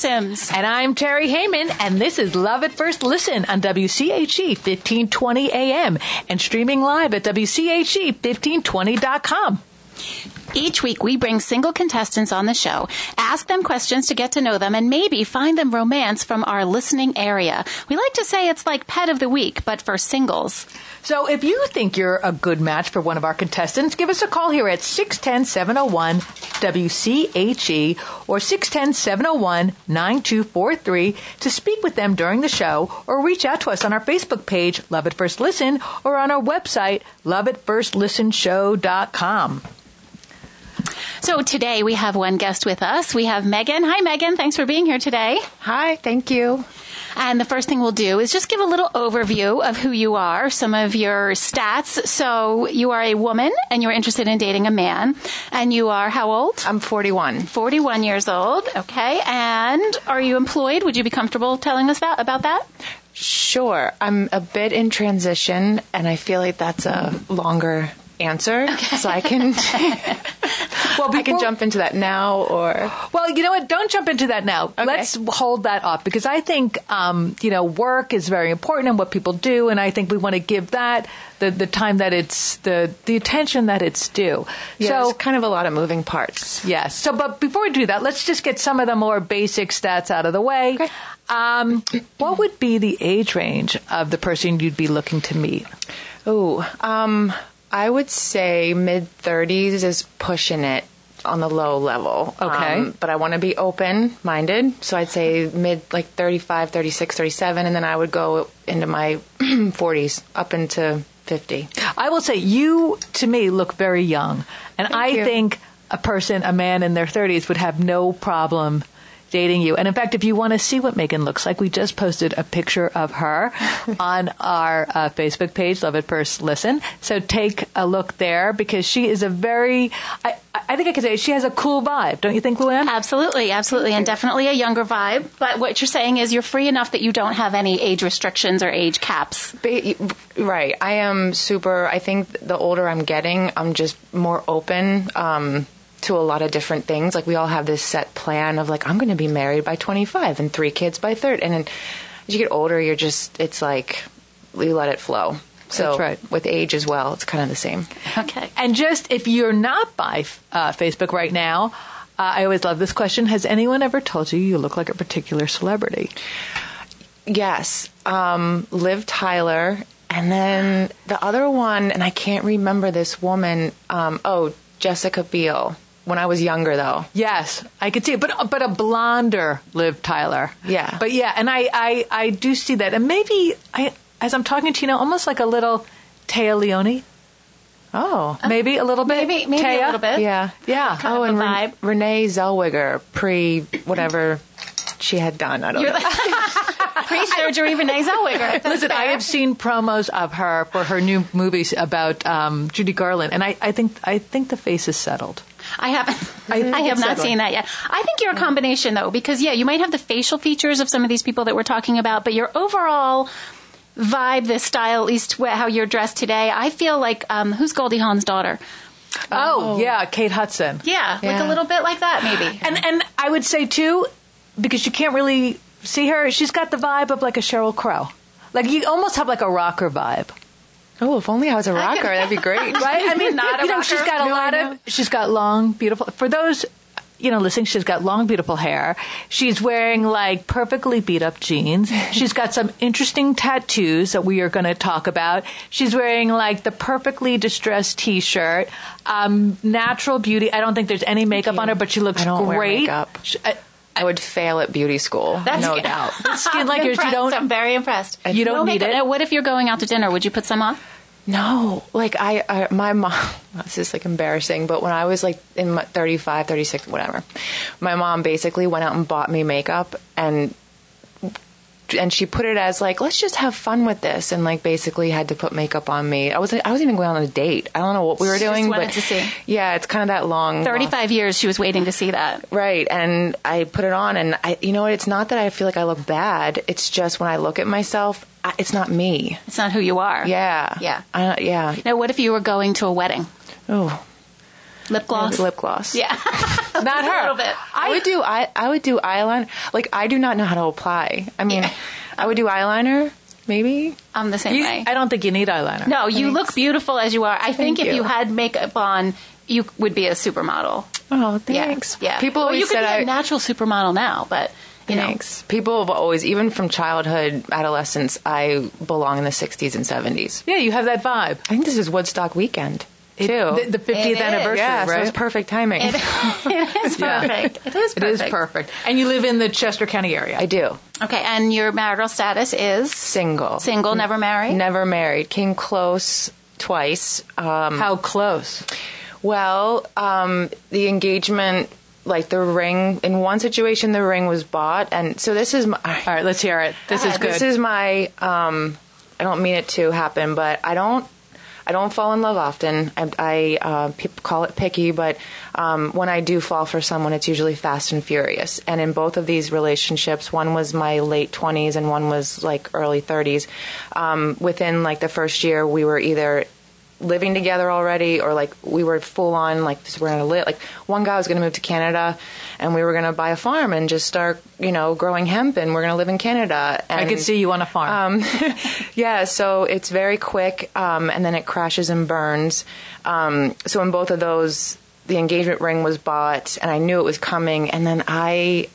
Sims. And I'm Terry Heyman, and this is Love at First Listen on WCHE 1520 AM and streaming live at WCHE1520.com. Each week, we bring single contestants on the show, ask them questions to get to know them, and maybe find them romance from our listening area. We like to say it's like Pet of the Week, but for singles. So if you think you're a good match for one of our contestants, give us a call here at 610-701-WCHE or 610-701-9243 to speak with them during the show, or reach out to us on our Facebook page, Love at First Listen, or on our website, loveatfirstListenShow.com. So today we have one guest with us. We have Megan. Hi, Megan. Thanks for being here today. Hi. Thank you. And the first thing we'll do is just give a little overview of who you are, some of your stats. So you are a woman and you're interested in dating a man. And you are how old? I'm 41. 41 years old. Okay. And are you employed? Would you be comfortable telling us about that? Sure. I'm a bit in transition, and I feel like that's a longer answer, okay. So I can I can jump into that now, or you know what, don't jump into that now. Okay. Let's hold that up, because I think work is very important and what people do, and I think we want to give that the time that it's the attention that it's due. Yeah, so kind of a lot of moving parts. Yes. So, but before we do that, let's just get some of the more basic stats out of the way. Okay. What would be the age range of the person you'd be looking to meet? I would say mid-30s is pushing it on the low level. Okay. But I want to be open-minded, so I'd say mid, 35, 36, 37, and then I would go into my 40s, up into 50. I will say you, to me, look very young. And I think a man in their 30s would have no problem dating you. And in fact, if you want to see what Megan looks like, we just posted a picture of her on our Facebook page, Love It First Listen. So take a look there, because she is a very, I think I could say she has a cool vibe. Don't you think, Luann? Absolutely. Absolutely. And definitely a younger vibe. But what you're saying is you're free enough that you don't have any age restrictions or age caps. Right. I am super, I think the older I'm getting, I'm just more open, to a lot of different things. We all have this set plan of I'm going to be married by 25 and 3 kids by 30. And then as you get older, you're just, it's you let it flow. So that's right. With age as well, it's kind of the same. Okay. And just if you're not by Facebook right now, I always love this question. Has anyone ever told you look like a particular celebrity? Yes. Liv Tyler. And then the other one, and I can't remember this woman. Jessica Biel. When I was younger, though. Yes, I could see it. But a blonder Liv Tyler. Yeah. But yeah, and I do see that. And maybe, as I'm talking to you now, almost like a little Tea Leoni. Oh. Maybe a little bit. Maybe Tea. A little bit. Yeah. Yeah. And vibe. Renee Zellweger, whatever she had done. I don't know. Pre-surgery Renee Zellweger. Listen, fair. I have seen promos of her for her new movies about Judy Garland, and I think the face is settled. I have not seen that yet. I think you're a combination, though, because, you might have the facial features of some of these people that we're talking about, but your overall vibe, the style, at least how you're dressed today, I feel like, who's Goldie Hawn's daughter? Oh, yeah, Kate Hudson. Yeah, a little bit like that, maybe. And I would say, too, because you can't really see her, she's got the vibe of a Sheryl Crow. You almost have a rocker vibe. Oh, if only I was a rocker, that'd be great. Right? I mean, not a rocker. She's got she's got long, beautiful, for those, listening, she's got long, beautiful hair. She's wearing perfectly beat up jeans. She's got some interesting tattoos that we are going to talk about. She's wearing the perfectly distressed t-shirt, natural beauty. I don't think there's any makeup on her, but she looks great. I don't wear makeup. I would fail at beauty school. That's no doubt. Skin like yours, you don't. I'm very impressed. You don't need it. What if you're going out to dinner? Would you put some on? No. My mom, this is embarrassing, but when I was in my 35, 36, whatever, my mom basically went out and bought me makeup, and she put it as let's just have fun with this, and basically had to put makeup on me. I wasn't even going on a date. I don't know what we were doing, just wanted to see. Yeah, it's kind of that long. 35 years she was waiting to see that. Right, and I put it on, and it's not that I feel like I look bad. It's just when I look at myself, it's not me. It's not who you are. Yeah. Yeah. Now, what if you were going to a wedding? Oh. Lip gloss? Yeah. Not her. A little bit. I would do eyeliner. Like, I do not know how to apply. I mean, yeah. I would do eyeliner. Maybe I'm the same way. I don't think you need eyeliner. No, you look beautiful as you are. I think if you had makeup on, you would be a supermodel. Oh, thanks. Yeah. People always said I could be a natural supermodel now, but you know. People have always, even from childhood, adolescence, I belong in the 60s and 70s. Yeah, you have that vibe. I think this is Woodstock weekend. The 50th anniversary, yeah, right? So it's perfect timing. It is perfect. Yeah. It is perfect. It is perfect. And you live in the Chester County area. I do. Okay, and your marital status is? Single. Single, never married? Never married. Came close twice. How close? Well, the engagement, like the ring, in one situation the ring was bought. And so this is my... All right, let's hear it. This is good. This is my... I don't mean it to happen, but I don't fall in love often. I people call it picky, but when I do fall for someone, it's usually fast and furious. And in both of these relationships, one was my late 20s and one was like early 30s. Within like the first year, we were either living together already or like we were full on like we're gonna live. Like one guy was gonna move to Canada and we were gonna buy a farm and just start, you know, growing hemp and we're gonna live in Canada. And, I could see you on a farm. Yeah, so it's very quick and then it crashes and burns. So in both of those, the engagement ring was bought and I knew it was coming, and then I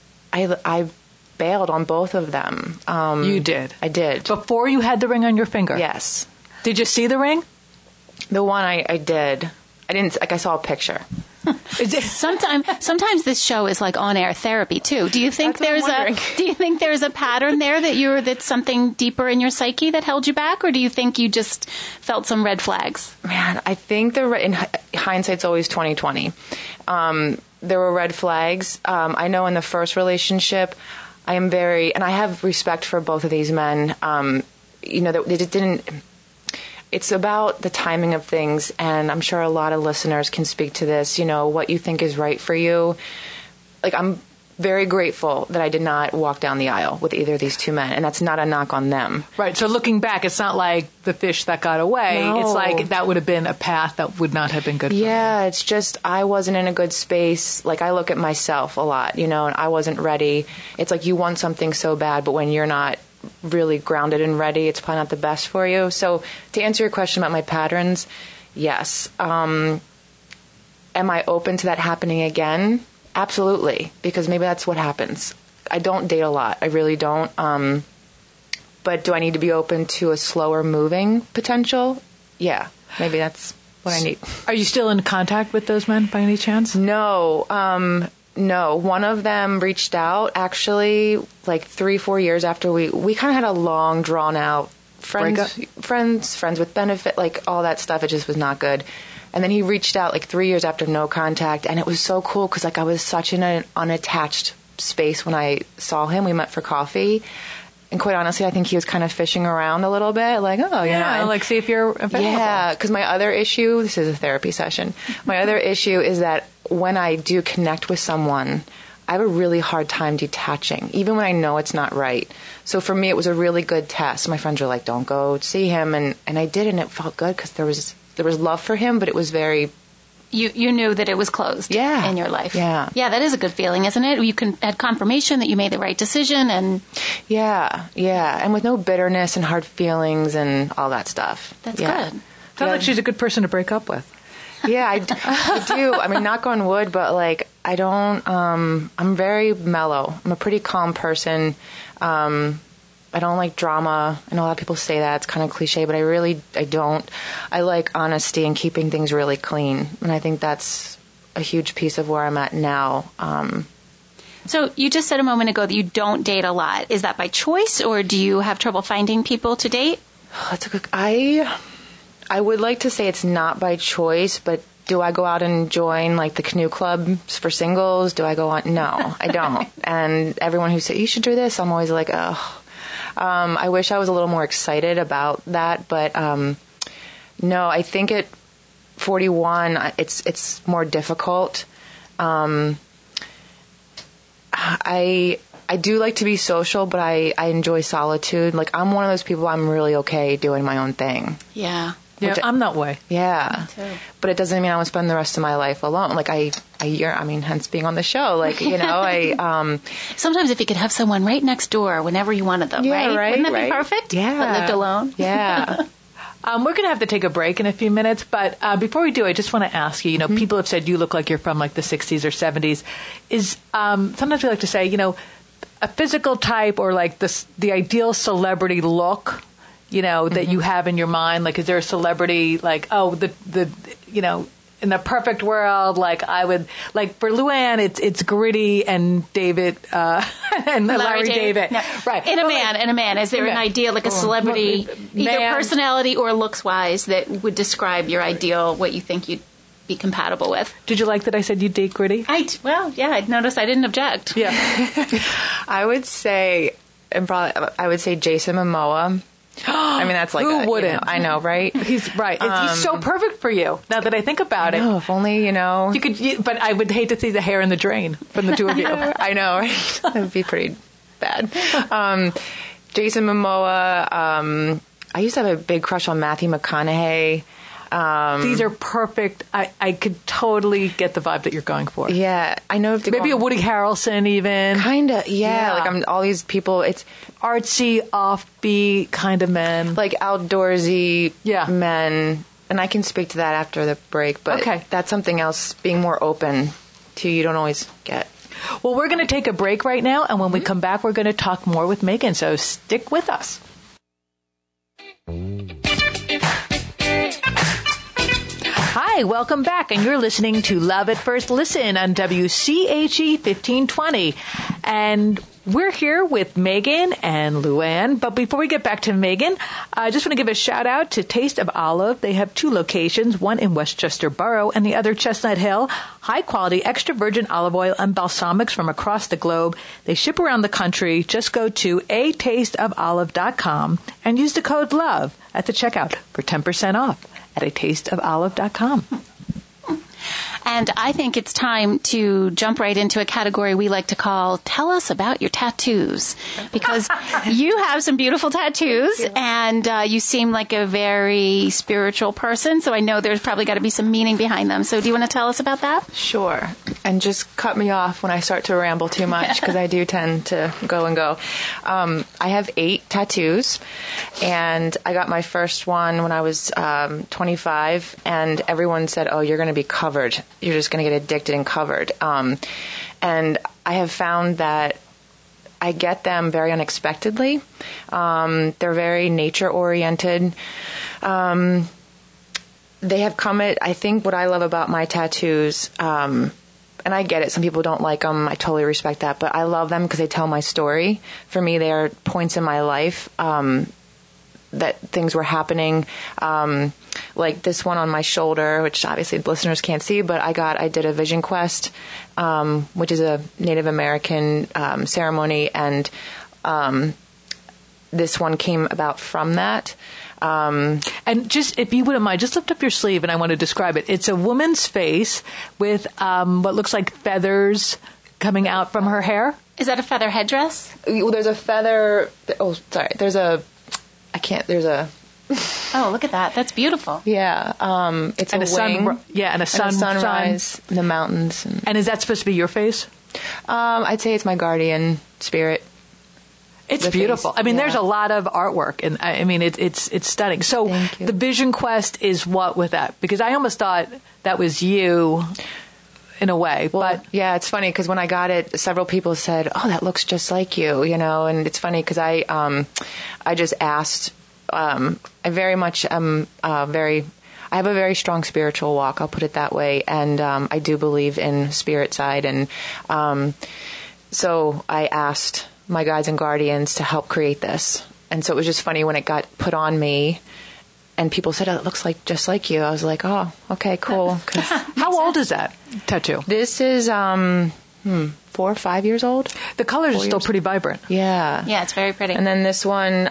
bailed on both of them. You did? I did. Before you had the ring on your finger? Yes. Did you see the ring? The one I did. I didn't, like, I saw a picture. Sometimes this show is like on-air therapy too. Do you think there's a pattern there that's something deeper in your psyche that held you back, or do you think you just felt some red flags? Man, I think in hindsight's always 20/20. There were red flags. I know in the first relationship, I have respect for both of these men. You know, they just didn't. It's about the timing of things, and I'm sure a lot of listeners can speak to this, you know, what you think is right for you. Like, I'm very grateful that I did not walk down the aisle with either of these two men, and that's not a knock on them. Right, so looking back, it's not like the fish that got away. No. It's like that would have been a path that would not have been good for you. Yeah, it's just I wasn't in a good space. Like, I look at myself a lot, you know, and I wasn't ready. It's like you want something so bad, but when you're not really grounded and ready, it's probably not the best for you. So to answer your question about my patterns, yes. Am I open to that happening again? Absolutely, because maybe that's what happens. I don't date a lot. I really don't. But do I need to be open to a slower moving potential? Yeah, maybe that's what I need. Are you still in contact with those men by any chance? No. No, one of them reached out actually like 3-4 years after we kind of had a long drawn out friends with benefit, like all that stuff. It just was not good. And then he reached out like 3 years after, no contact. And it was so cool because like I was such in an unattached space when I saw him. We met for coffee. And quite honestly, I think he was kind of fishing around a little bit, like, oh, yeah, like see if you're available. Yeah, because my other issue, this is a therapy session, my other issue is that when I do connect with someone, I have a really hard time detaching, even when I know it's not right. So for me, it was a really good test. My friends were like, don't go see him, and I did, and it felt good because there was love for him, but it was very... You knew that it was closed in your life. Yeah. Yeah, that is a good feeling, isn't it? You had confirmation that you made the right decision. And Yeah. And with no bitterness and hard feelings and all that stuff. That's good. Sounds like she's a good person to break up with. Yeah, I do. I mean, knock on wood, but like I don't, I'm very mellow. I'm a pretty calm person. I don't like drama. I know a lot of people say that. It's kind of cliche, but I don't. I like honesty and keeping things really clean. And I think that's a huge piece of where I'm at now. So you just said a moment ago that you don't date a lot. Is that by choice, or do you have trouble finding people to date? That's a good... I would like to say it's not by choice, but do I go out and join like the canoe club for singles? Do I go on? No, I don't. And everyone who said, you should do this, I'm always like, oh... I wish I was a little more excited about that, but no, I think at 41, it's more difficult. I do like to be social, but I enjoy solitude. Like, I'm one of those people, I'm really okay doing my own thing. Yeah. Yeah, I'm that way. Yeah. Me too. But it doesn't mean I want to spend the rest of my life alone. Like, hence being on the show. Like, you know, Sometimes if you could have someone right next door whenever you wanted them, right? Wouldn't that be perfect? Yeah. But lived alone? Yeah. We're going to have to take a break in a few minutes, but before we do, I just want to ask you, mm-hmm. people have said you look like you're from, like, the 60s or 70s. Sometimes we like to say, a physical type or, like, the ideal celebrity look, that mm-hmm. you have in your mind? Like, is there a celebrity, like, oh, in the perfect world, like, I would, like, for Luann, it's Gritty and David, and Larry David. No. Right. In a man. Is there an ideal, like a celebrity, either personality or looks-wise, that would describe your ideal, what you think you'd be compatible with? Did you like that I said you'd date Gritty? I'd noticed I didn't object. Yeah. I would say Jason Momoa. I mean, that's like... Who wouldn't? I know, right? He's right. He's so perfect for you, now that I think about it. If only, You could, but I would hate to see the hair in the drain from the two of you. I know, right? That would be pretty bad. Jason Momoa. I used to have a big crush on Matthew McConaughey. These are perfect. I could totally get the vibe that you're going for. Yeah, I know. Maybe a Woody Harrelson, even. Kind of, yeah. Like all these people. It's artsy, offbeat kind of men, like outdoorsy men. And I can speak to that after the break. But that's something else. Being more open to you don't always get. Well, we're going to take a break right now, and when we come back, we're going to talk more with Megan. So stick with us. Hi, welcome back, and you're listening to Love at First Listen on WCHE 1520. And we're here with Megan and Luann. But before we get back to Megan, I just want to give a shout-out to Taste of Olive. They have two locations, one in Westchester Borough and the other Chestnut Hill. High-quality extra virgin olive oil and balsamics from across the globe. They ship around the country. Just go to atasteofolive.com and use the code LOVE at the checkout for 10% off. At atasteofolive.com. And I think it's time to jump right into a category we like to call Tell Us About Your Tattoos, because you have some beautiful tattoos, and you seem like a very spiritual person, so I know there's probably got to be some meaning behind them. So do you want to tell us about that? Sure. And just cut me off when I start to ramble too much, because I do tend to go. I have 8 tattoos, and I got my first one when I was 25, and everyone said, oh, you're going to be covered. You're just going to get addicted and covered. And I have found that I get them very unexpectedly. They're very nature-oriented. They have come at, I think, what I love about my tattoos, and I get it. Some people don't like them. I totally respect that. But I love them because they tell my story. For me, they are points in my life that things were happening. Like this one on my shoulder, which obviously the listeners can't see, but I did a vision quest, which is a Native American ceremony, and this one came about from that. And just, if you wouldn't mind, just lift up your sleeve, and I want to describe it. It's a woman's face with what looks like feathers coming out from her hair. Is that a feather headdress? Well, there's a feather. Oh, sorry. There's a. Oh, look at that. That's beautiful. Yeah. It's a wing. And a sunrise in the mountains. And is that supposed to be your face? I'd say it's my guardian spirit. It's beautiful. Face. I mean, there's a lot of artwork, and I mean, it's stunning. So the vision quest is what with that? Because I almost thought that was you in a way. Well, but yeah, it's funny because when I got it, several people said, oh, that looks just like you, and it's funny because I just asked... I very much am I have a very strong spiritual walk, I'll put it that way, and I do believe in spirit side, and so I asked my guides and guardians to help create this. And so it was just funny when it got put on me and people said, oh, it looks like just like you. I was like, oh, okay, cool. How old is that tattoo? This is 4 or 5 years old. The colors are still pretty vibrant. Yeah. Yeah, it's very pretty. And then this one.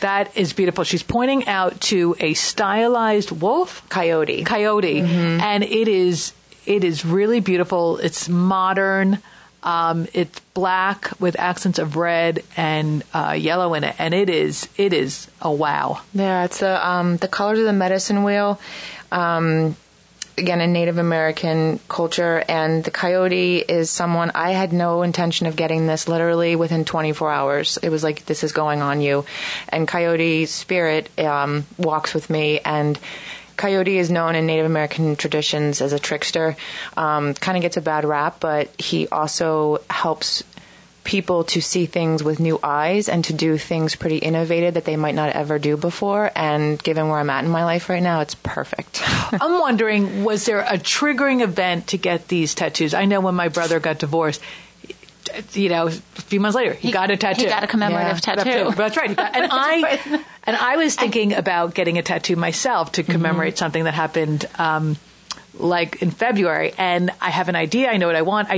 That is beautiful. She's pointing out to a stylized wolf. Coyote. Mm-hmm. And it is really beautiful. It's modern. It's black with accents of red and yellow in it, and it is a wow. Yeah, it's the colors of the medicine wheel. Again, in Native American culture, and the coyote is someone I had no intention of getting this literally within 24 hours. It was like, this is going on you. And coyote spirit walks with me, and coyote is known in Native American traditions as a trickster. Kind of gets a bad rap, but he also helps people to see things with new eyes and to do things pretty innovative that they might not ever do before. And given where I'm at in my life right now, it's perfect. I'm wondering, was there a triggering event to get these tattoos? I know when my brother got divorced, you know, a few months later, he got a tattoo. He got a commemorative tattoo. That's right. And I was thinking about getting a tattoo myself to commemorate something that happened like in February. And I have an idea. I know what I want.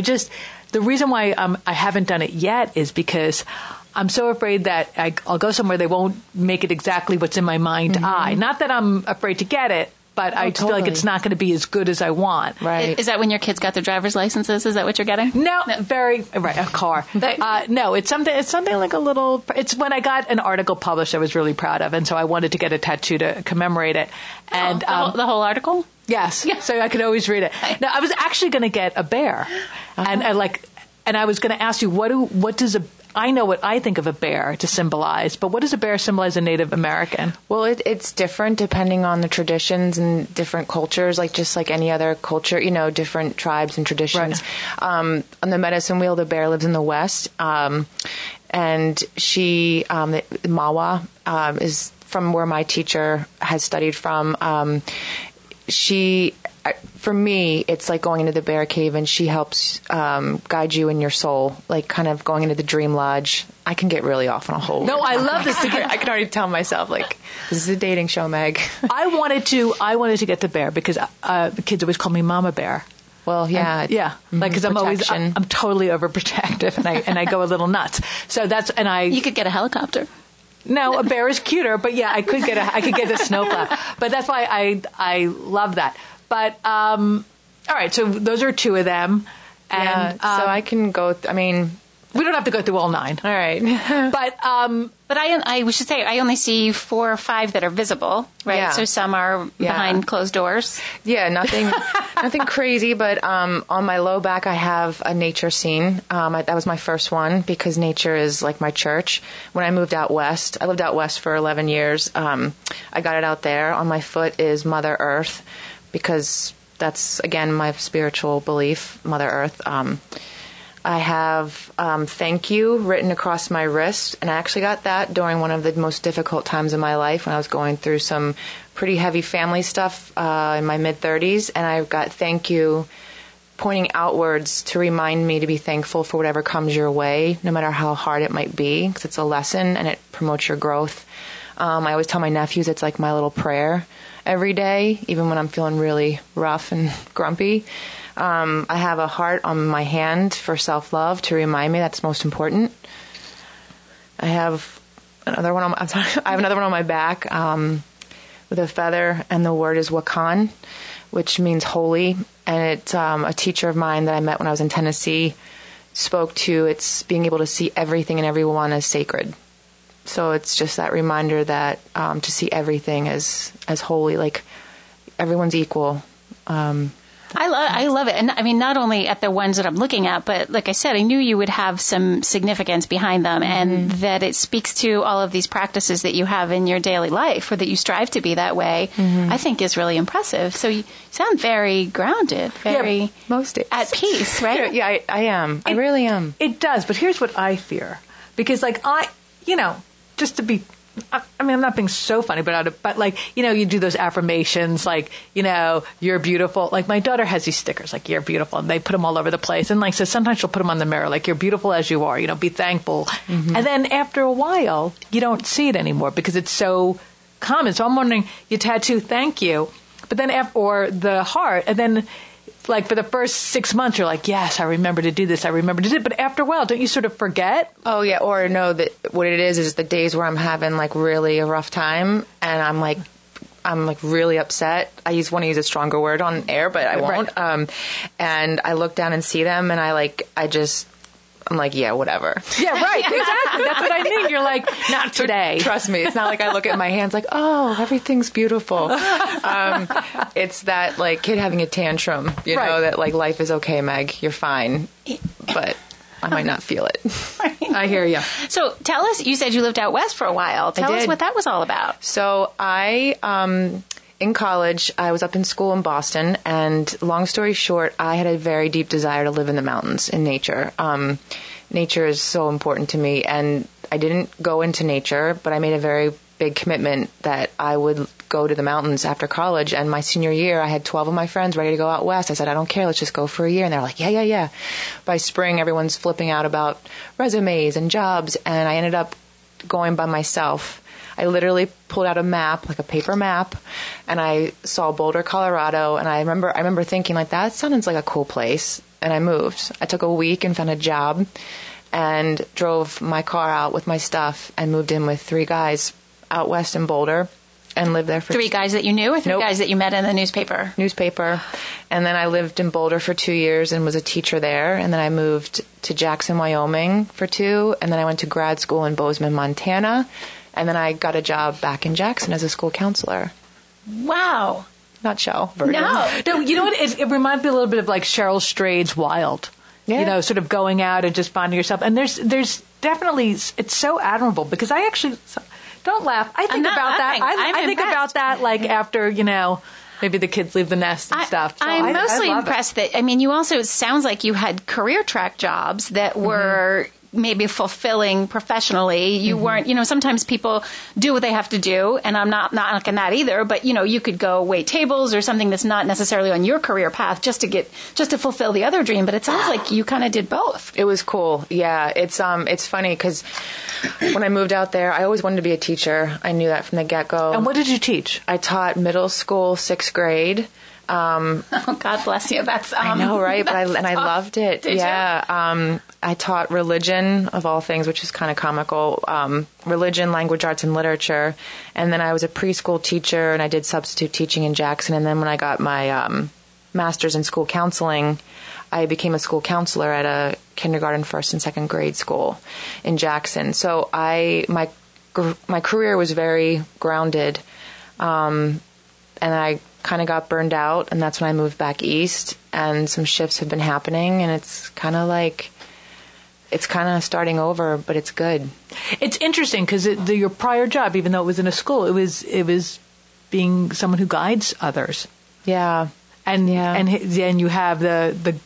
The reason why I haven't done it yet is because I'm so afraid that I'll go somewhere, they won't make it exactly what's in my mind. Not that I'm afraid to get it, but I just feel like it's not going to be as good as I want. Right? Is that when your kids got their driver's licenses? Is that what you're getting? No. A car. No, it's something like a little. It's when I got an article published I was really proud of, and so I wanted to get a tattoo to commemorate it. And the whole article. Yes. Yeah. So I could always read it. No, I was actually going to get a bear, and I was going to ask you what does I know what I think of a bear to symbolize, but what does a bear symbolize in Native American? Well, it's different depending on the traditions and different cultures, like just like any other culture, you know, different tribes and traditions. Right. On the medicine wheel, the bear lives in the West, and she, Mawa, is from where my teacher has studied from. For me, it's like going into the bear cave, and she helps guide you in your soul, like kind of going into the dream lodge. I can get really off on a whole. No, I love this. I can already tell myself, like, this is a dating show, Meg. I wanted to get the bear because the kids always call me Mama Bear. Well, yeah. Like, because I'm always, I'm totally overprotective, and I go a little nuts. So that's, and I. You could get a helicopter. No, a bear is cuter, but yeah, I could get a snowplow. But that's why I love that. But, all right, so those are two of them. And yeah, so I can go, we don't have to go through all nine. All right. But I should say I only see 4 or 5 that are visible, right? Yeah. So some are behind closed doors. Yeah, nothing crazy. But on my low back, I have a nature scene. That was my first one because nature is like my church. When I moved out west, I lived out west for 11 years. I got it out there. On my foot is Mother Earth because that's, again, my spiritual belief, Mother Earth. I have thank you written across my wrist, and I actually got that during one of the most difficult times in my life when I was going through some pretty heavy family stuff in my mid-30s, and I got thank you pointing outwards to remind me to be thankful for whatever comes your way, no matter how hard it might be, because it's a lesson and it promotes your growth. I always tell my nephews it's like my little prayer every day, even when I'm feeling really rough and grumpy. I have a heart on my hand for self-love to remind me that's most important. I have another one on my back with a feather, and the word is Wakan, which means holy. And it's a teacher of mine that I met when I was in Tennessee spoke to. It's being able to see everything and everyone as sacred. So it's just that reminder that to see everything as holy, like everyone's equal. I love it. And I mean, not only at the ones that I'm looking at, but like I said, I knew you would have some significance behind them and that it speaks to all of these practices that you have in your daily life or that you strive to be that way, I think is really impressive. So you sound very grounded, very most at peace, right? Yeah, I am. I really am. It does. But here's what I fear, because like just to be, I'm not being so funny, but like, you know, you do those affirmations, like, you know, you're beautiful. Like my daughter has these stickers, like you're beautiful, and they put them all over the place. And like, so sometimes she'll put them on the mirror, like you're beautiful as you are, you know, be thankful. And then after a while, you don't see it anymore because it's so common. So I'm wondering, you tattoo, thank you, but then or the heart, and then like for the first 6 months, you're like, yes, I remember to do this. I remember to do it. But after a while, don't you sort of forget? Oh, yeah. Or no, that what it is the days where I'm having like really a rough time and I'm like really upset. I want to use a stronger word on air, but I won't. Right. And I look down and see them and I just I'm like, yeah, whatever. Yeah, right. Exactly. That's what I mean. You're like, not today. Trust me. It's not like I look at my hands like, oh, everything's beautiful. It's that like kid having a tantrum, you know, that like life is okay, Meg. You're fine. But I might not feel it. I hear you. So tell us, you said you lived out west for a while. Tell us what that was all about. So I, in college, I was up in school in Boston, and long story short, I had a very deep desire to live in the mountains, in nature. Nature is so important to me, and I didn't go into nature, but I made a very big commitment that I would go to the mountains after college. And my senior year, I had 12 of my friends ready to go out west. I said, I don't care. Let's just go for a year. And they're like, yeah. By spring, everyone's flipping out about resumes and jobs. And I ended up going by myself. I literally pulled out a map, like a paper map, and I saw Boulder, Colorado. And I remember thinking like, that sounds like a cool place. And I moved. I took a week and found a job and drove my car out with my stuff and moved in with three guys out west in Boulder and lived there for three guys that you knew or guys that you met in the newspaper. And then I lived in Boulder for 2 years and was a teacher there. And then I moved to Jackson, Wyoming for 2. And then I went to grad school in Bozeman, Montana. And then I got a job back in Jackson as a school counselor. Wow. Not Shell. No, you know what? It reminds me a little bit of like Cheryl Strayed's Wild. Yeah. You know, sort of going out and just finding yourself. And there's definitely, it's so admirable because I actually, don't laugh. I think about laughing. That. I think about that like after, you know, maybe the kids leave the nest and stuff. So I'm mostly impressed that, I mean, you also, it sounds like you had career track jobs that were maybe fulfilling professionally. You weren't, you know, sometimes people do what they have to do, and I'm not knocking that either, but, you know, you could go wait tables or something that's not necessarily on your career path just to fulfill the other dream. But it sounds like you kind of did both. It was cool. Yeah. It's funny because when I moved out there, I always wanted to be a teacher. I knew that from the get-go. And what did you teach? I taught middle school, 6th grade. God bless you. That's I know, right? But I loved it. Did you? I taught religion of all things, which is kind of comical. Religion, language arts, and literature. And then I was a preschool teacher, and I did substitute teaching in Jackson. And then when I got my master's in school counseling, I became a school counselor at a kindergarten, 1st and 2nd grade school in Jackson. So my career was very grounded, and I kind of got burned out, and that's when I moved back east, and some shifts have been happening, and it's kind of like it's kind of starting over, but it's good. It's interesting because your prior job, even though it was in a school, it was being someone who guides others. Yeah, and you have the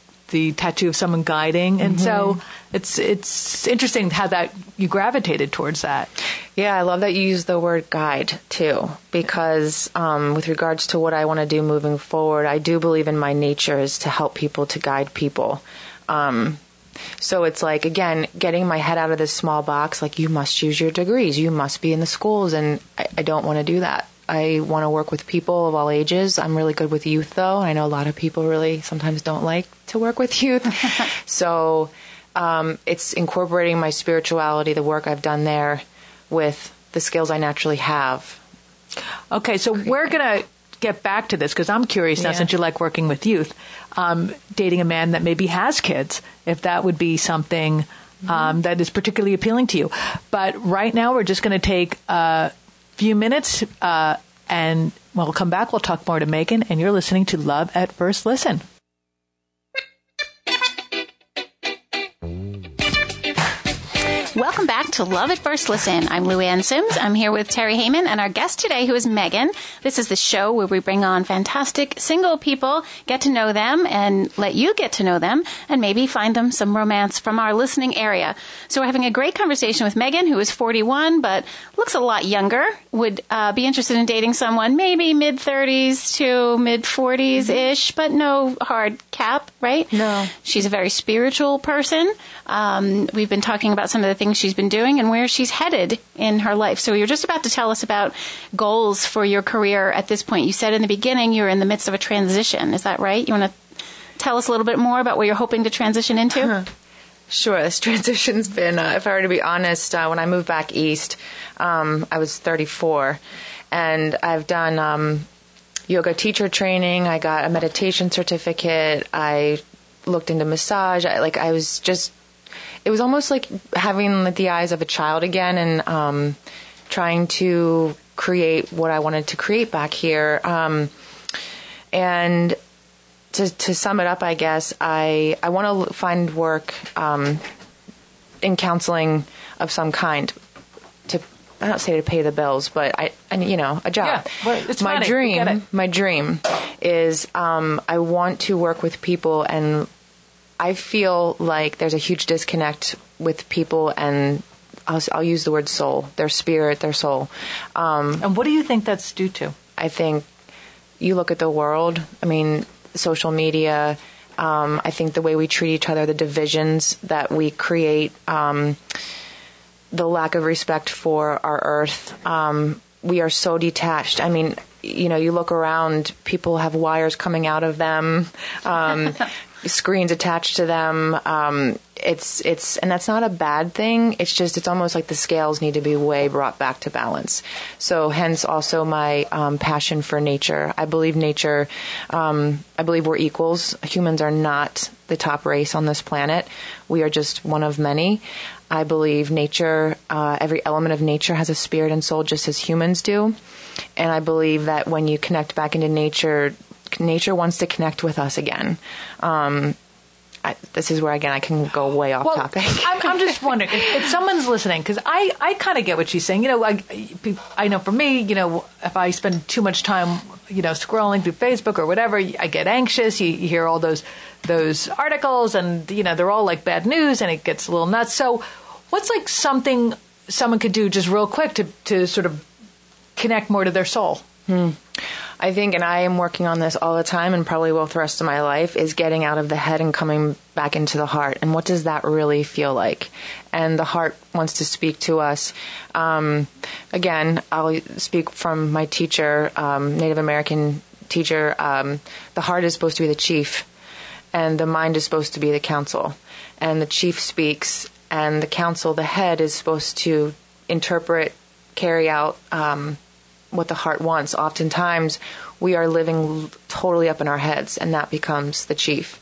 tattoo of someone guiding, and so it's interesting how that you gravitated towards that. Yeah, I love that you use the word guide too, because with regards to what I want to do moving forward, I do believe in my nature is to help people, to guide people. So it's like, again, getting my head out of this small box, like you must use your degrees, you must be in the schools, and I don't want to do that. I want to work with people of all ages. I'm really good with youth, though. I know a lot of people really sometimes don't like to work with youth. So it's incorporating my spirituality, the work I've done there, with the skills I naturally have. Okay, so we're going to get back to this because I'm curious now, since you like working with youth, dating a man that maybe has kids, if that would be something that is particularly appealing to you. But right now we're just going to take few minutes, and when we'll come back, we'll talk more to Megan, and you're listening to Love at First Listen. Welcome back to Love at First Listen. I'm Lou Ann Sims. I'm here with Terry Heyman and our guest today, who is Megan. This is the show where we bring on fantastic single people, get to know them, and let you get to know them, and maybe find them some romance from our listening area. So we're having a great conversation with Megan, who is 41, but looks a lot younger, would be interested in dating someone maybe mid-30s to mid-40s-ish, but no hard cap, right? No. She's a very spiritual person. We've been talking about some of the things she's been doing and where she's headed in her life. So you're just about to tell us about goals for your career at this point. You said in the beginning you're in the midst of a transition. Is that right? You want to tell us a little bit more about what you're hoping to transition into? Sure. This transition's been, if I were to be honest, when I moved back east, I was 34, and I've done yoga teacher training. I got a meditation certificate. I looked into massage. I was just it was almost like having the eyes of a child again and trying to create what I wanted to create back here. And to sum it up, I guess, I want to find work in counseling of some kind. I don't say to pay the bills, but a job. Yeah, well, it's my dream is I want to work with people, and I feel like there's a huge disconnect with people, and I'll use the word soul, their spirit, their soul. And what do you think that's due to? I think you look at the world. I mean, social media. I think the way we treat each other, the divisions that we create. The lack of respect for our earth. We are so detached. I mean, you look around, people have wires coming out of them, screens attached to them. It's and that's not a bad thing. It's just, it's almost like the scales need to be brought back to balance. So hence also my passion for nature. I believe nature, I believe we're equals. Humans are not the top race on this planet. We are just one of many. I believe nature, every element of nature has a spirit and soul just as humans do. And I believe that when you connect back into nature, nature wants to connect with us again. This is where, again, I can go way off topic. I'm just wondering if someone's listening, because I kind of get what she's saying. I know for me, if I spend too much time, scrolling through Facebook or whatever, I get anxious. You hear all those articles, and, they're all like bad news, and it gets a little nuts. So what's like something someone could do just real quick to sort of connect more to their soul? I think, and I am working on this all the time and probably will for the rest of my life, is getting out of the head and coming back into the heart. And what does that really feel like? And the heart wants to speak to us. Again, I'll speak from my teacher, Native American teacher. The heart is supposed to be the chief, and the mind is supposed to be the council. And the chief speaks, and the council, the head, is supposed to interpret, carry out, what the heart wants. Oftentimes, we are living totally up in our heads, and that becomes the chief.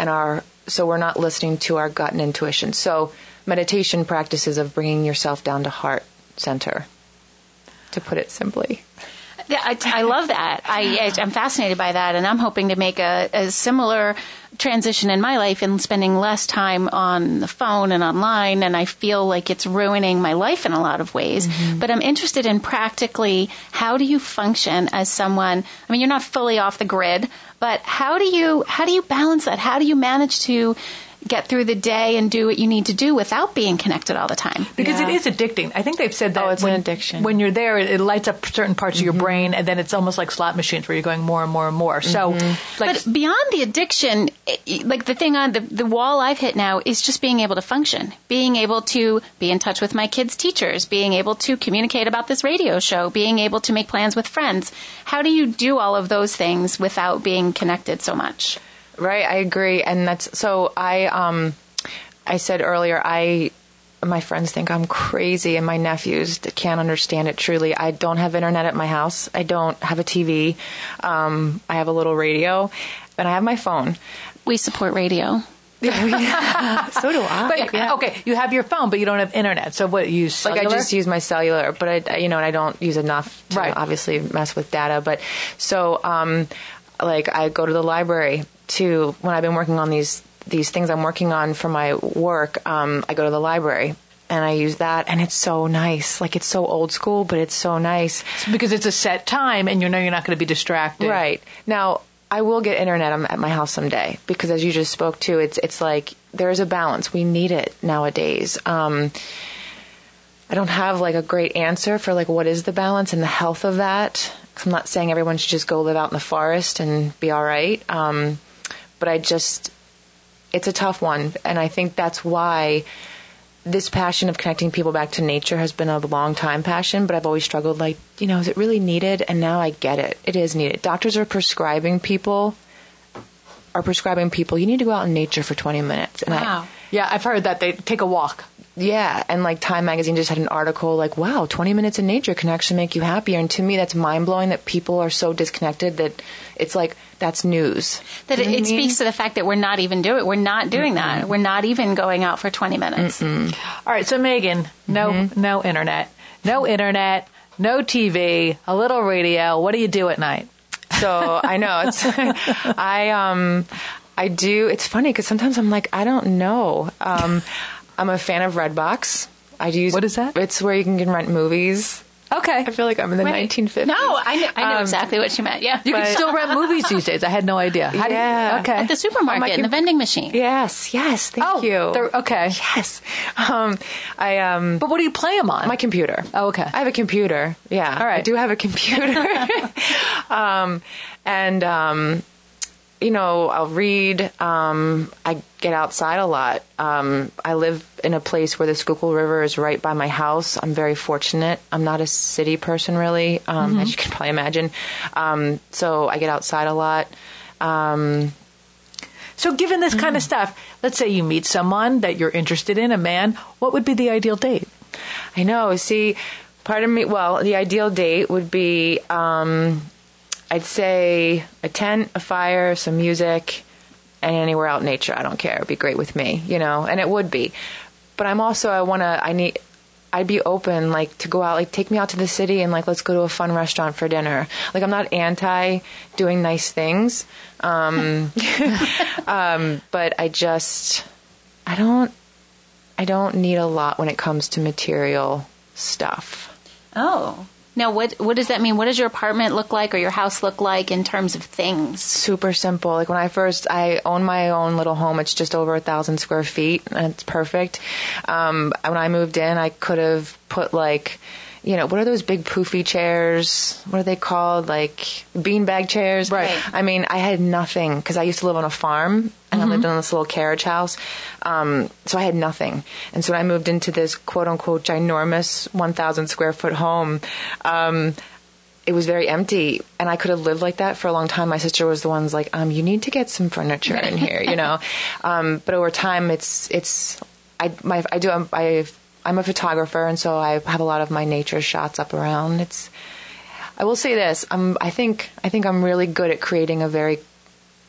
So we're not listening to our gut and intuition. So meditation practices of bringing yourself down to heart center, to put it simply. Yeah, I love that. I'm fascinated by that, and I'm hoping to make a similar transition in my life and spending less time on the phone and online, and I feel like it's ruining my life in a lot of ways. Mm-hmm. But I'm interested in practically, how do you function as someone? I mean, you're not fully off the grid, but how do you balance that? How do you manage to get through the day and do what you need to do without being connected all the time? Because it is addicting. I think they've said that it's an addiction. When you're there, it lights up certain parts of your brain, and then it's almost like slot machines where you're going more and more and more. So, but beyond the addiction, like the thing on the wall I've hit now is just being able to function, being able to be in touch with my kids' teachers, being able to communicate about this radio show, being able to make plans with friends. How do you do all of those things without being connected so much? Right, I agree, and that's so. I said earlier, my friends think I'm crazy, and my nephews can't understand it. Truly, I don't have internet at my house. I don't have a TV. I have a little radio, and I have my phone. We support radio. So do I. But, yeah. Okay, you have your phone, but you don't have internet. So what, you use cellular? Like, I just use my cellular, but and I don't use enough to obviously mess with data. But so, I go to the library. To when I've been working on these things I'm working on for my work, I go to the library and I use that, and it's so nice. Like, it's so old school, but it's so nice because it's a set time, and you know you're not going to be distracted. Right now, I will get internet at my house someday, because as you just spoke to, it's like there is a balance. We need it nowadays. I don't have like a great answer for like what is the balance and the health of that. 'Cause I'm not saying everyone should just go live out in the forest and be all right. But it's a tough one. And I think that's why this passion of connecting people back to nature has been a long time passion, but I've always struggled, like, is it really needed? And now I get it. It is needed. Doctors are prescribing people, you need to go out in nature for 20 minutes. Wow. Yeah, I've heard that. They take a walk. Yeah, and like Time Magazine just had an article like, wow, 20 minutes in nature can actually make you happier. And to me, that's mind-blowing that people are so disconnected that it's like, that's news. That it speaks to the fact that we're not doing that. We're not even going out for 20 minutes. Mm-mm. All right, so Megan, no internet, no TV, a little radio. What do you do at night? So I know it's, I do. It's funny because sometimes I'm like, I don't know. I'm a fan of Redbox. What is that? It's where you can rent movies. Okay. I feel like I'm in the 1950s. No, I know exactly what you meant. Yeah. You can still rent movies these days. I had no idea. Okay. At the supermarket, in the vending machine. Yes. Thank you. Yes. But what do you play them on? My computer. Oh, okay. I have a computer. Yeah. All right. I do have a computer. You know, I'll read. I get outside a lot. I live in a place where the Schuylkill River is right by my house. I'm very fortunate. I'm not a city person, really, as you can probably imagine. So I get outside a lot. So given this kind of stuff, let's say you meet someone that you're interested in, a man, what would be the ideal date? I know. See, part of me, well, the ideal date would be... I'd say a tent, a fire, some music, and anywhere out in nature. I don't care. It'd be great with me, you know, and it would be. But I'm also, I'd be open, like, to go out, like, take me out to the city and, like, let's go to a fun restaurant for dinner. Like, I'm not anti doing nice things. But I don't need a lot when it comes to material stuff. Oh, now, what does that mean? What does your apartment look like or your house look like in terms of things? Super simple. Like when I own my own little home. It's just over 1,000 square feet. And it's perfect. When I moved in, I could have put like, you know, what are those big poofy chairs? What are they called? Like beanbag chairs? Right. I mean, I had nothing because I used to live on a farm and I lived in this little carriage house. So I had nothing. And so when I moved into this quote unquote ginormous 1,000 square foot home, it was very empty and I could have lived like that for a long time. My sister was the one's like, you need to get some furniture in here, you know? But over time I'm a photographer, and so I have a lot of my nature shots up around. I will say this: I think I'm really good at creating a very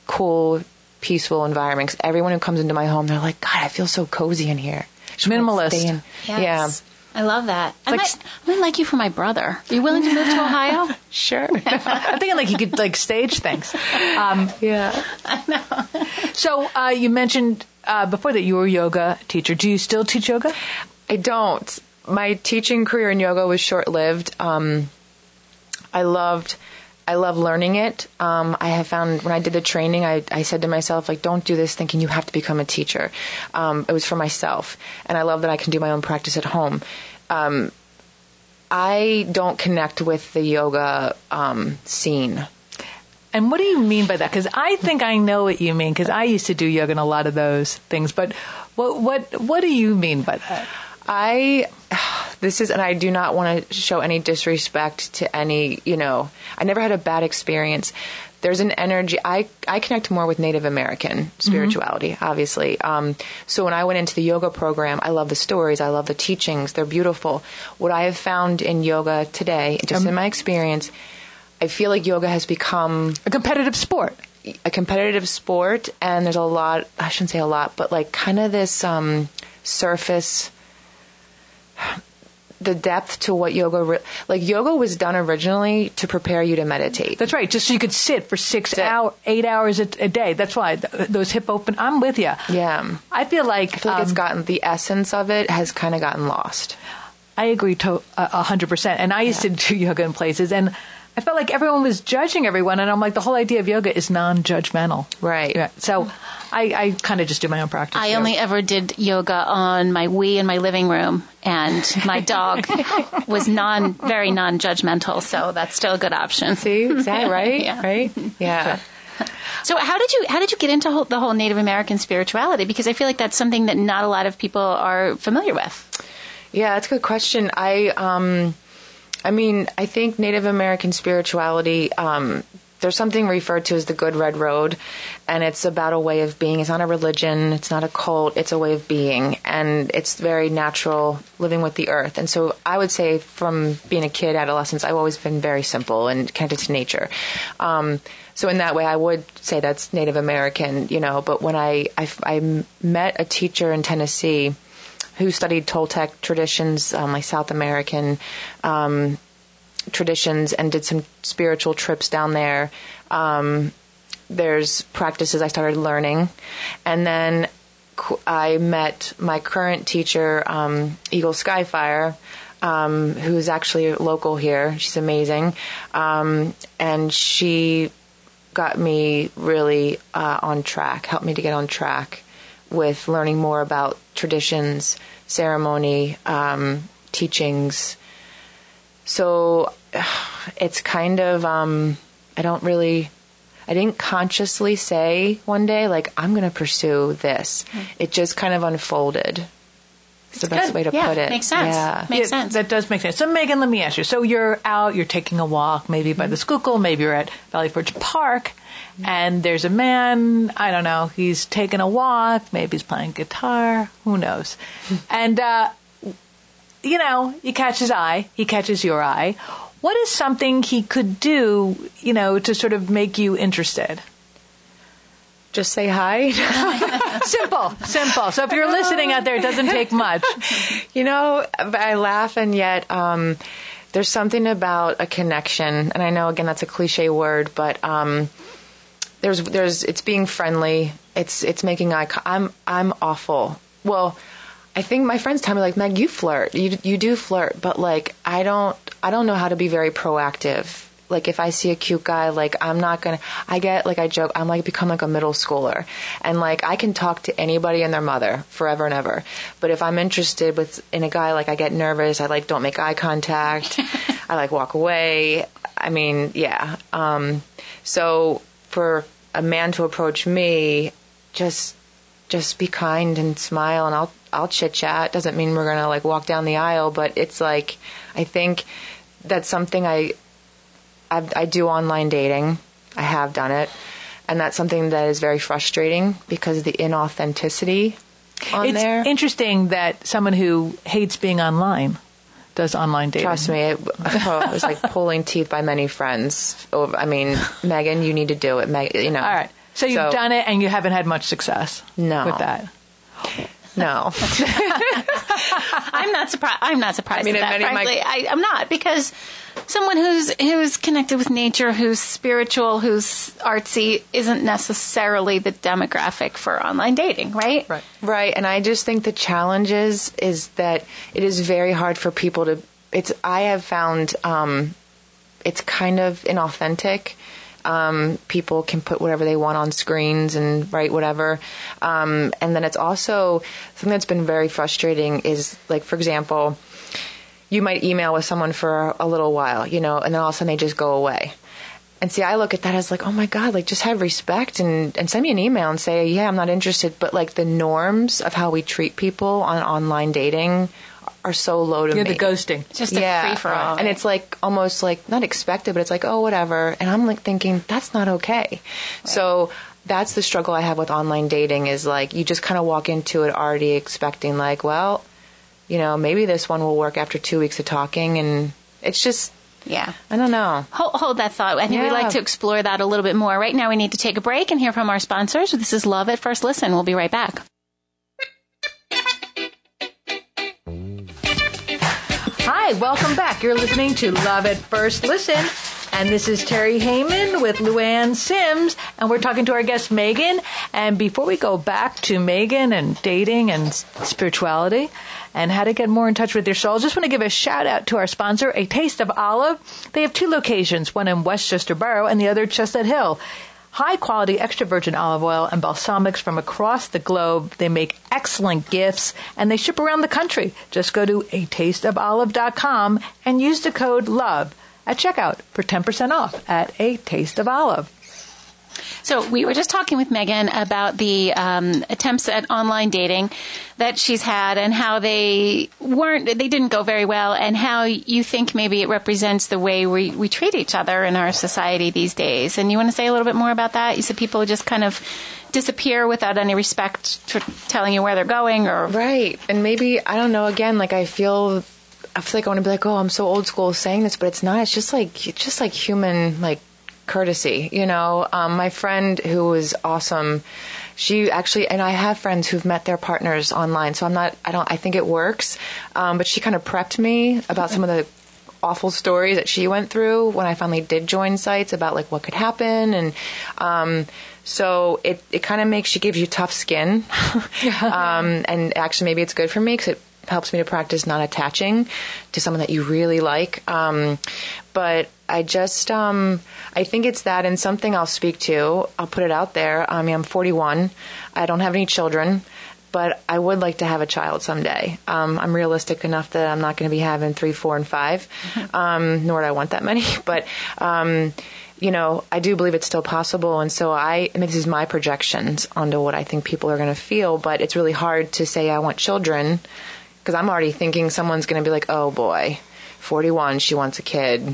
cool, peaceful environment. Because everyone who comes into my home, they're like, "God, I feel so cozy in here." Minimalist. Yes. Yeah. I love that. I might like you for my brother. Are you willing to move to Ohio? Sure. I'm thinking like you could like stage things. Yeah. I know. So you mentioned before that you were a yoga teacher. Do you still teach yoga? I don't. My teaching career in yoga was short-lived. I love learning it. I have found when I did the training, I said to myself, like, don't do this thinking you have to become a teacher. It was for myself. And I love that I can do my own practice at home. I don't connect with the yoga scene. And what do you mean by that? Because I think I know what you mean because I used to do yoga and a lot of those things. But what do you mean by that? I do not want to show any disrespect to any, you know, I never had a bad experience. There's an energy. I connect more with Native American spirituality, obviously. So when I went into the yoga program, I love the stories. I love the teachings. They're beautiful. What I have found in yoga today, just in my experience, I feel like yoga has become a competitive sport. And there's a lot, I shouldn't say a lot, but like kind of this surface, the depth to what yoga was done originally to prepare you to meditate. That's right. Just so you could sit for 8 hours a day. That's why those hip open. I'm with you. Yeah. I feel like it's gotten, the essence of it has kind of gotten lost. I agree to 100%. And I used to do yoga in places and I felt like everyone was judging everyone, and I'm like, the whole idea of yoga is non-judgmental. Right. Yeah. So I kind of just do my own practice. I only ever did yoga on my Wii in my living room, and my dog was very non-judgmental, so that's still a good option. See? Is that right? Yeah. Right? Yeah. So how did you get into the whole Native American spirituality? Because I feel like that's something that not a lot of people are familiar with. Yeah, that's a good question. I think Native American spirituality, There's something referred to as the Good Red Road, and it's about a way of being. It's not a religion. It's not a cult. It's a way of being, and it's very natural, living with the earth. And so I would say from being a kid, adolescence, I've always been very simple and connected to nature. So in that way, I would say that's Native American, you know. But when I met a teacher in Tennessee who studied Toltec traditions, like South American traditions, and did some spiritual trips down there. There's practices I started learning. And then I met my current teacher, Eagle Skyfire, who's actually local here. She's amazing. And she got me really on track, helped me to get on track with learning more about traditions, ceremony, teachings. So it's kind of, I didn't consciously say one day, like, I'm going to pursue this. It just kind of unfolded. It's the best way to put it. Makes sense. Yeah. Makes sense. That does make sense. So, Megan, let me ask you. So you're out, you're taking a walk, maybe by the Schuylkill, maybe you're at Valley Forge Park, and there's a man, I don't know, he's taking a walk, maybe he's playing guitar, who knows. And, you know, you catch his eye, he catches your eye. What is something he could do, you know, to sort of make you interested? Just say hi. Simple. So if you're listening out there, it doesn't take much. You know, I laugh, and yet there's something about a connection. And I know, again, that's a cliche word, but there's it's being friendly. It's making eye contact. I'm awful. Well, I think my friends tell me, like, Meg, you flirt. You do flirt, but, like, I don't know how to be very proactive. Like, if I see a cute guy, like, I'm not going to – I get, like, I joke, I'm, like, become, like, a middle schooler. And, like, I can talk to anybody and their mother forever and ever. But if I'm interested in a guy, like, I get nervous. I, like, don't make eye contact. I, like, walk away. I mean, yeah. So for a man to approach me, just be kind and smile, and I'll chit chat. Doesn't mean we're gonna like walk down the aisle, but it's like I think that's something I do online dating. I have done it, and that's something that is very frustrating because of the inauthenticity there. It's interesting that someone who hates being online does online dating. Trust me, it was like pulling teeth by many friends. I mean, Megan, you need to do it. You know. All right. So you've done it, and you haven't had much success with that. No. I'm not surprised. I mean, at that, frankly, I'm not, because someone who's connected with nature, who's spiritual, who's artsy, isn't necessarily the demographic for online dating, right? Right. And I just think the challenge is that it is very hard for people to. I have found it's kind of inauthentic. People can put whatever they want on screens and write whatever. And then it's also something that's been very frustrating is, like, for example, you might email with someone for a little while, you know, and then all of a sudden they just go away. And see, I look at that as like, oh my God, like just have respect and send me an email and say, yeah, I'm not interested. But like the norms of how we treat people on online dating are so low to me. The ghosting. It's just a free-for-all. And it's like almost like not expected, but it's like, oh, whatever. And I'm like thinking, that's not okay. Right. So that's the struggle I have with online dating is like you just kind of walk into it already expecting like, well, you know, maybe this one will work after 2 weeks of talking. And it's just, yeah, I don't know. Hold that thought. I think we'd like to explore that a little bit more. Right now we need to take a break and hear from our sponsors. This is Love at First Listen. We'll be right back. Hi, welcome back. You're listening to Love at First Listen, and this is Terry Heyman with Luann Sims, and we're talking to our guest, Megan. And before we go back to Megan and dating and spirituality and how to get more in touch with your soul, I just want to give a shout-out to our sponsor, A Taste of Olive. They have two locations, one in Westchester Borough and the other Chestnut Hill. High-quality extra virgin olive oil and balsamics from across the globe. They make excellent gifts, and they ship around the country. Just go to atasteofolive.com and use the code LOVE at checkout for 10% off at A Taste of Olive. So we were just talking with Megan about the attempts at online dating that she's had and how they didn't go very well, and how you think maybe it represents the way we treat each other in our society these days. And you want to say a little bit more about that? You said people just kind of disappear without any respect for telling you where they're going or... Right. And maybe, I don't know, again, like I feel like I want to be like, oh, I'm so old school saying this, but it's not. It's just like human courtesy, you know. My friend who was awesome, she actually, and I have friends who've met their partners online, so I think it works. But she kind of prepped me about some of the awful stories that she went through when I finally did join sites about like what could happen, and so it kind of gives you tough skin. And actually maybe it's good for me because it helps me to practice not attaching to someone that you really like. But I just, I think it's that, and something I'll speak to, I'll put it out there. I mean, I'm 41. I don't have any children, but I would like to have a child someday. I'm realistic enough that I'm not going to be having 3, 4, and 5, nor do I want that many, but, you know, I do believe it's still possible. And so this is my projections onto what I think people are going to feel, but it's really hard to say I want children, because I'm already thinking someone's going to be like, oh, boy, 41, she wants a kid.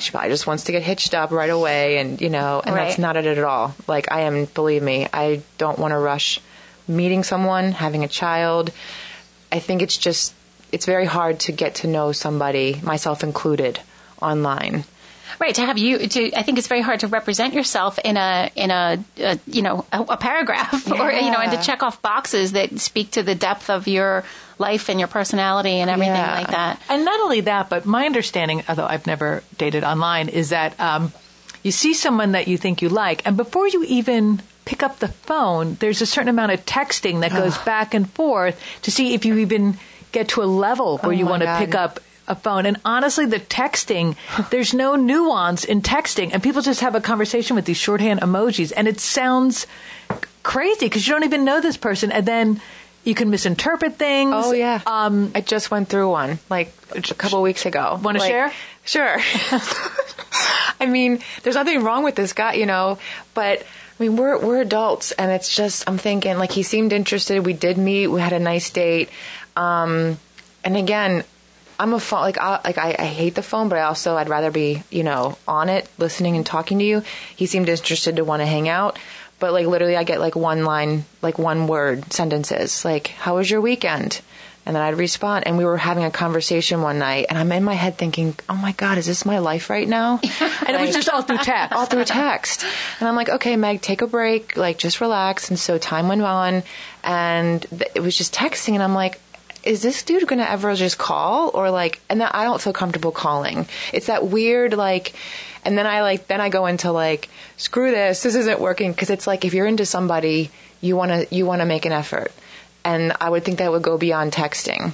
She probably just wants to get hitched up right away. And, you know, and That's not it at all. Like, believe me, I don't want to rush meeting someone, having a child. I think it's just, it's very hard to get to know somebody, myself included, online. Right. I think it's very hard to represent yourself in a paragraph, yeah, or, you know, and to check off boxes that speak to the depth of your life and your personality and everything, yeah, like that. And not only that, but my understanding, although I've never dated online, is that you see someone that you think you like, and before you even pick up the phone, there's a certain amount of texting that goes back and forth to see if you even get to a level where you want to pick up a phone. And honestly, the texting, there's no nuance in texting, and people just have a conversation with these shorthand emojis, and it sounds crazy because you don't even know this person, and then you can misinterpret things. Oh yeah. I just went through one like a couple weeks ago. Want to share? Sure. I mean, there's nothing wrong with this guy, you know, but I mean, we're adults, and it's just, I'm thinking like he seemed interested. We did meet. We had a nice date. And again, I'm a phone, I hate the phone, but I'd rather be, you know, on it, listening and talking to you. He seemed interested to want to hang out, but like literally I get like one line, like one word sentences, like, how was your weekend? And then I'd respond, and we were having a conversation one night, and I'm in my head thinking, oh my God, is this my life right now? And it was just all through text. All through text. And I'm like, okay, Meg, take a break, like just relax. And so time went on, and it was just texting, and I'm like, is this dude going to ever just call? Or like, and then I don't feel comfortable calling. It's that weird, like, and then I go into like, screw this, this isn't working. Cause it's like, if you're into somebody, you want to make an effort. And I would think that would go beyond texting.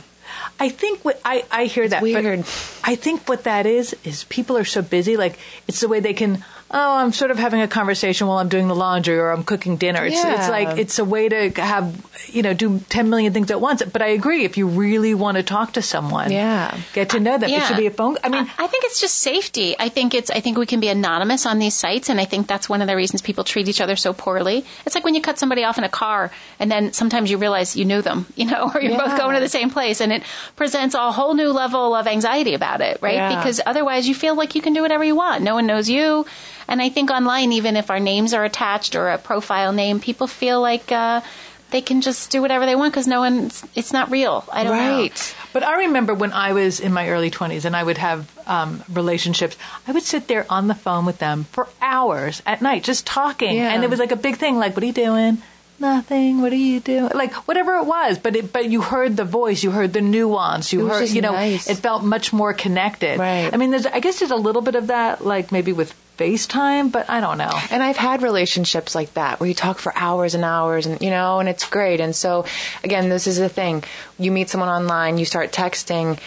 I think what I hear that, weird. But I think what that is people are so busy. Like it's the way they can, oh, I'm sort of having a conversation while I'm doing the laundry or I'm cooking dinner. It's, yeah, it's like, it's a way to have, you know, do 10 million things at once. But I agree. If you really want to talk to someone, yeah, get to know them. Yeah. It should be a phone. I mean, I think it's just safety. I think we can be anonymous on these sites. And I think that's one of the reasons people treat each other so poorly. It's like when you cut somebody off in a car and then sometimes you realize you knew them, you know, or you're, yeah, both going to the same place. And it presents a whole new level of anxiety about it, right? Yeah. Because otherwise you feel like you can do whatever you want. No one knows you. And I think online, even if our names are attached or a profile name, people feel like they can just do whatever they want because no one, it's not real. I don't know. Right. But I remember when I was in my early 20s and I would have relationships, I would sit there on the phone with them for hours at night just talking. Yeah. And it was like a big thing, like, what are you doing? Nothing. What are you doing? Like whatever it was, but you heard the voice, you heard the nuance, you heard, you know, nice. It felt much more connected. Right. I mean, I guess there's a little bit of that, like maybe with FaceTime, but I don't know. And I've had relationships like that where you talk for hours and hours, and you know, and it's great. And so, again, this is the thing: you meet someone online, you start texting.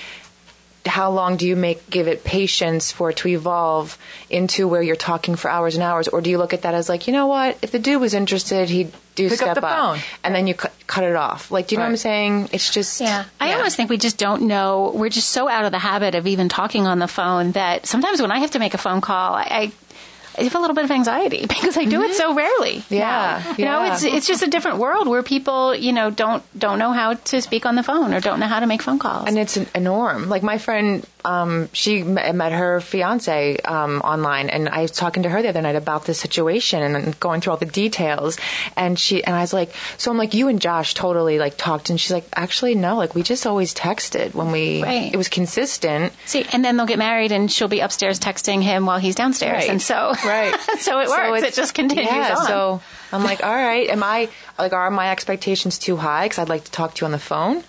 How long do you give it patience for it to evolve into where you're talking for hours and hours? Or do you look at that as like, you know what, if the dude was interested, he'd do pick step up, phone. And then you cut it off. Like, do you know what I'm saying? It's just... Yeah. I almost think we just don't know. We're just so out of the habit of even talking on the phone that sometimes when I have to make a phone call, I I have a little bit of anxiety because I do it so rarely. Yeah. Now. You know, it's just a different world where people, you know, don't know how to speak on the phone or don't know how to make phone calls. And it's a norm. Like my friend, she met her fiance online, and I was talking to her the other night about this situation and going through all the details. And I was like, so I'm like, you and Josh totally like talked, and she's like, actually no, like we just always texted when we, it was consistent. See, and then they'll get married, and she'll be upstairs texting him while he's downstairs, and so so it works. It just continues on. So I'm like, all right, are my expectations too high? Because I'd like to talk to you on the phone.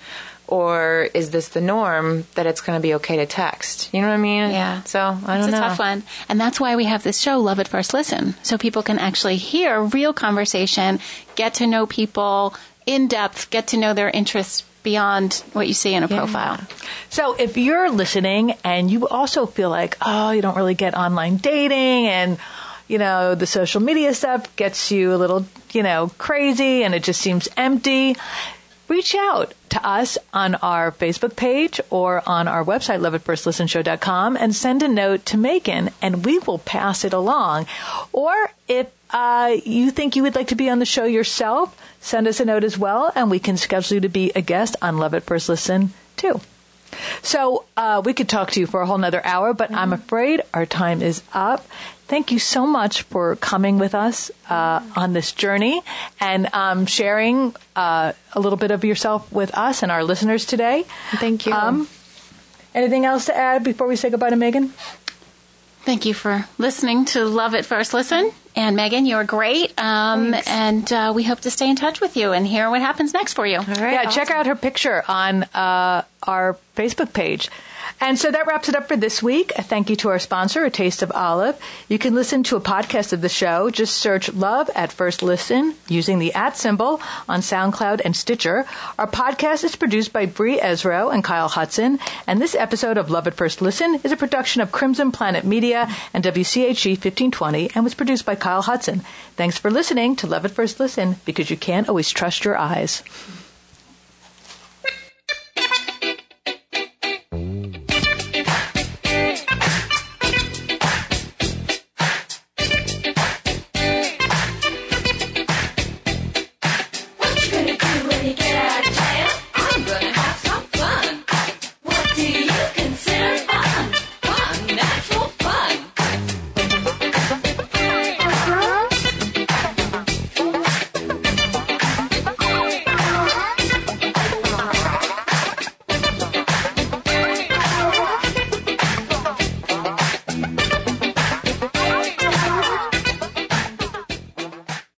Or is this the norm that it's going to be okay to text? You know what I mean? Yeah. So I don't know. It's a tough one. And that's why we have this show, Love at First Listen, so people can actually hear real conversation, get to know people in depth, get to know their interests beyond what you see in a profile. So if you're listening and you also feel like, oh, you don't really get online dating and, you know, the social media stuff gets you a little, you know, crazy and it just seems empty, reach out to us on our Facebook page or on our website, loveatfirsttlistenshow.com, and send a note to Megan, and we will pass it along. Or if you think you would like to be on the show yourself, send us a note as well, and we can schedule you to be a guest on Love at First Listen, too. So we could talk to you for a whole nother hour, but I'm afraid our time is up. Thank you so much for coming with us on this journey and sharing a little bit of yourself with us and our listeners today. Thank you. Anything else to add before we say goodbye to Megan? Thank you for listening to Love at First Listen. And Megan, you're great. And we hope to stay in touch with you and hear what happens next for you. All right, yeah, awesome. Check out her picture on our Facebook page. And so that wraps it up for this week. A thank you to our sponsor, A Taste of Olive. You can listen to a podcast of the show. Just search Love at First Listen using the @ symbol on SoundCloud and Stitcher. Our podcast is produced by Bree Ezro and Kyle Hudson. And this episode of Love at First Listen is a production of Crimson Planet Media and WCHE 1520 and was produced by Kyle Hudson. Thanks for listening to Love at First Listen, because you can't always trust your eyes.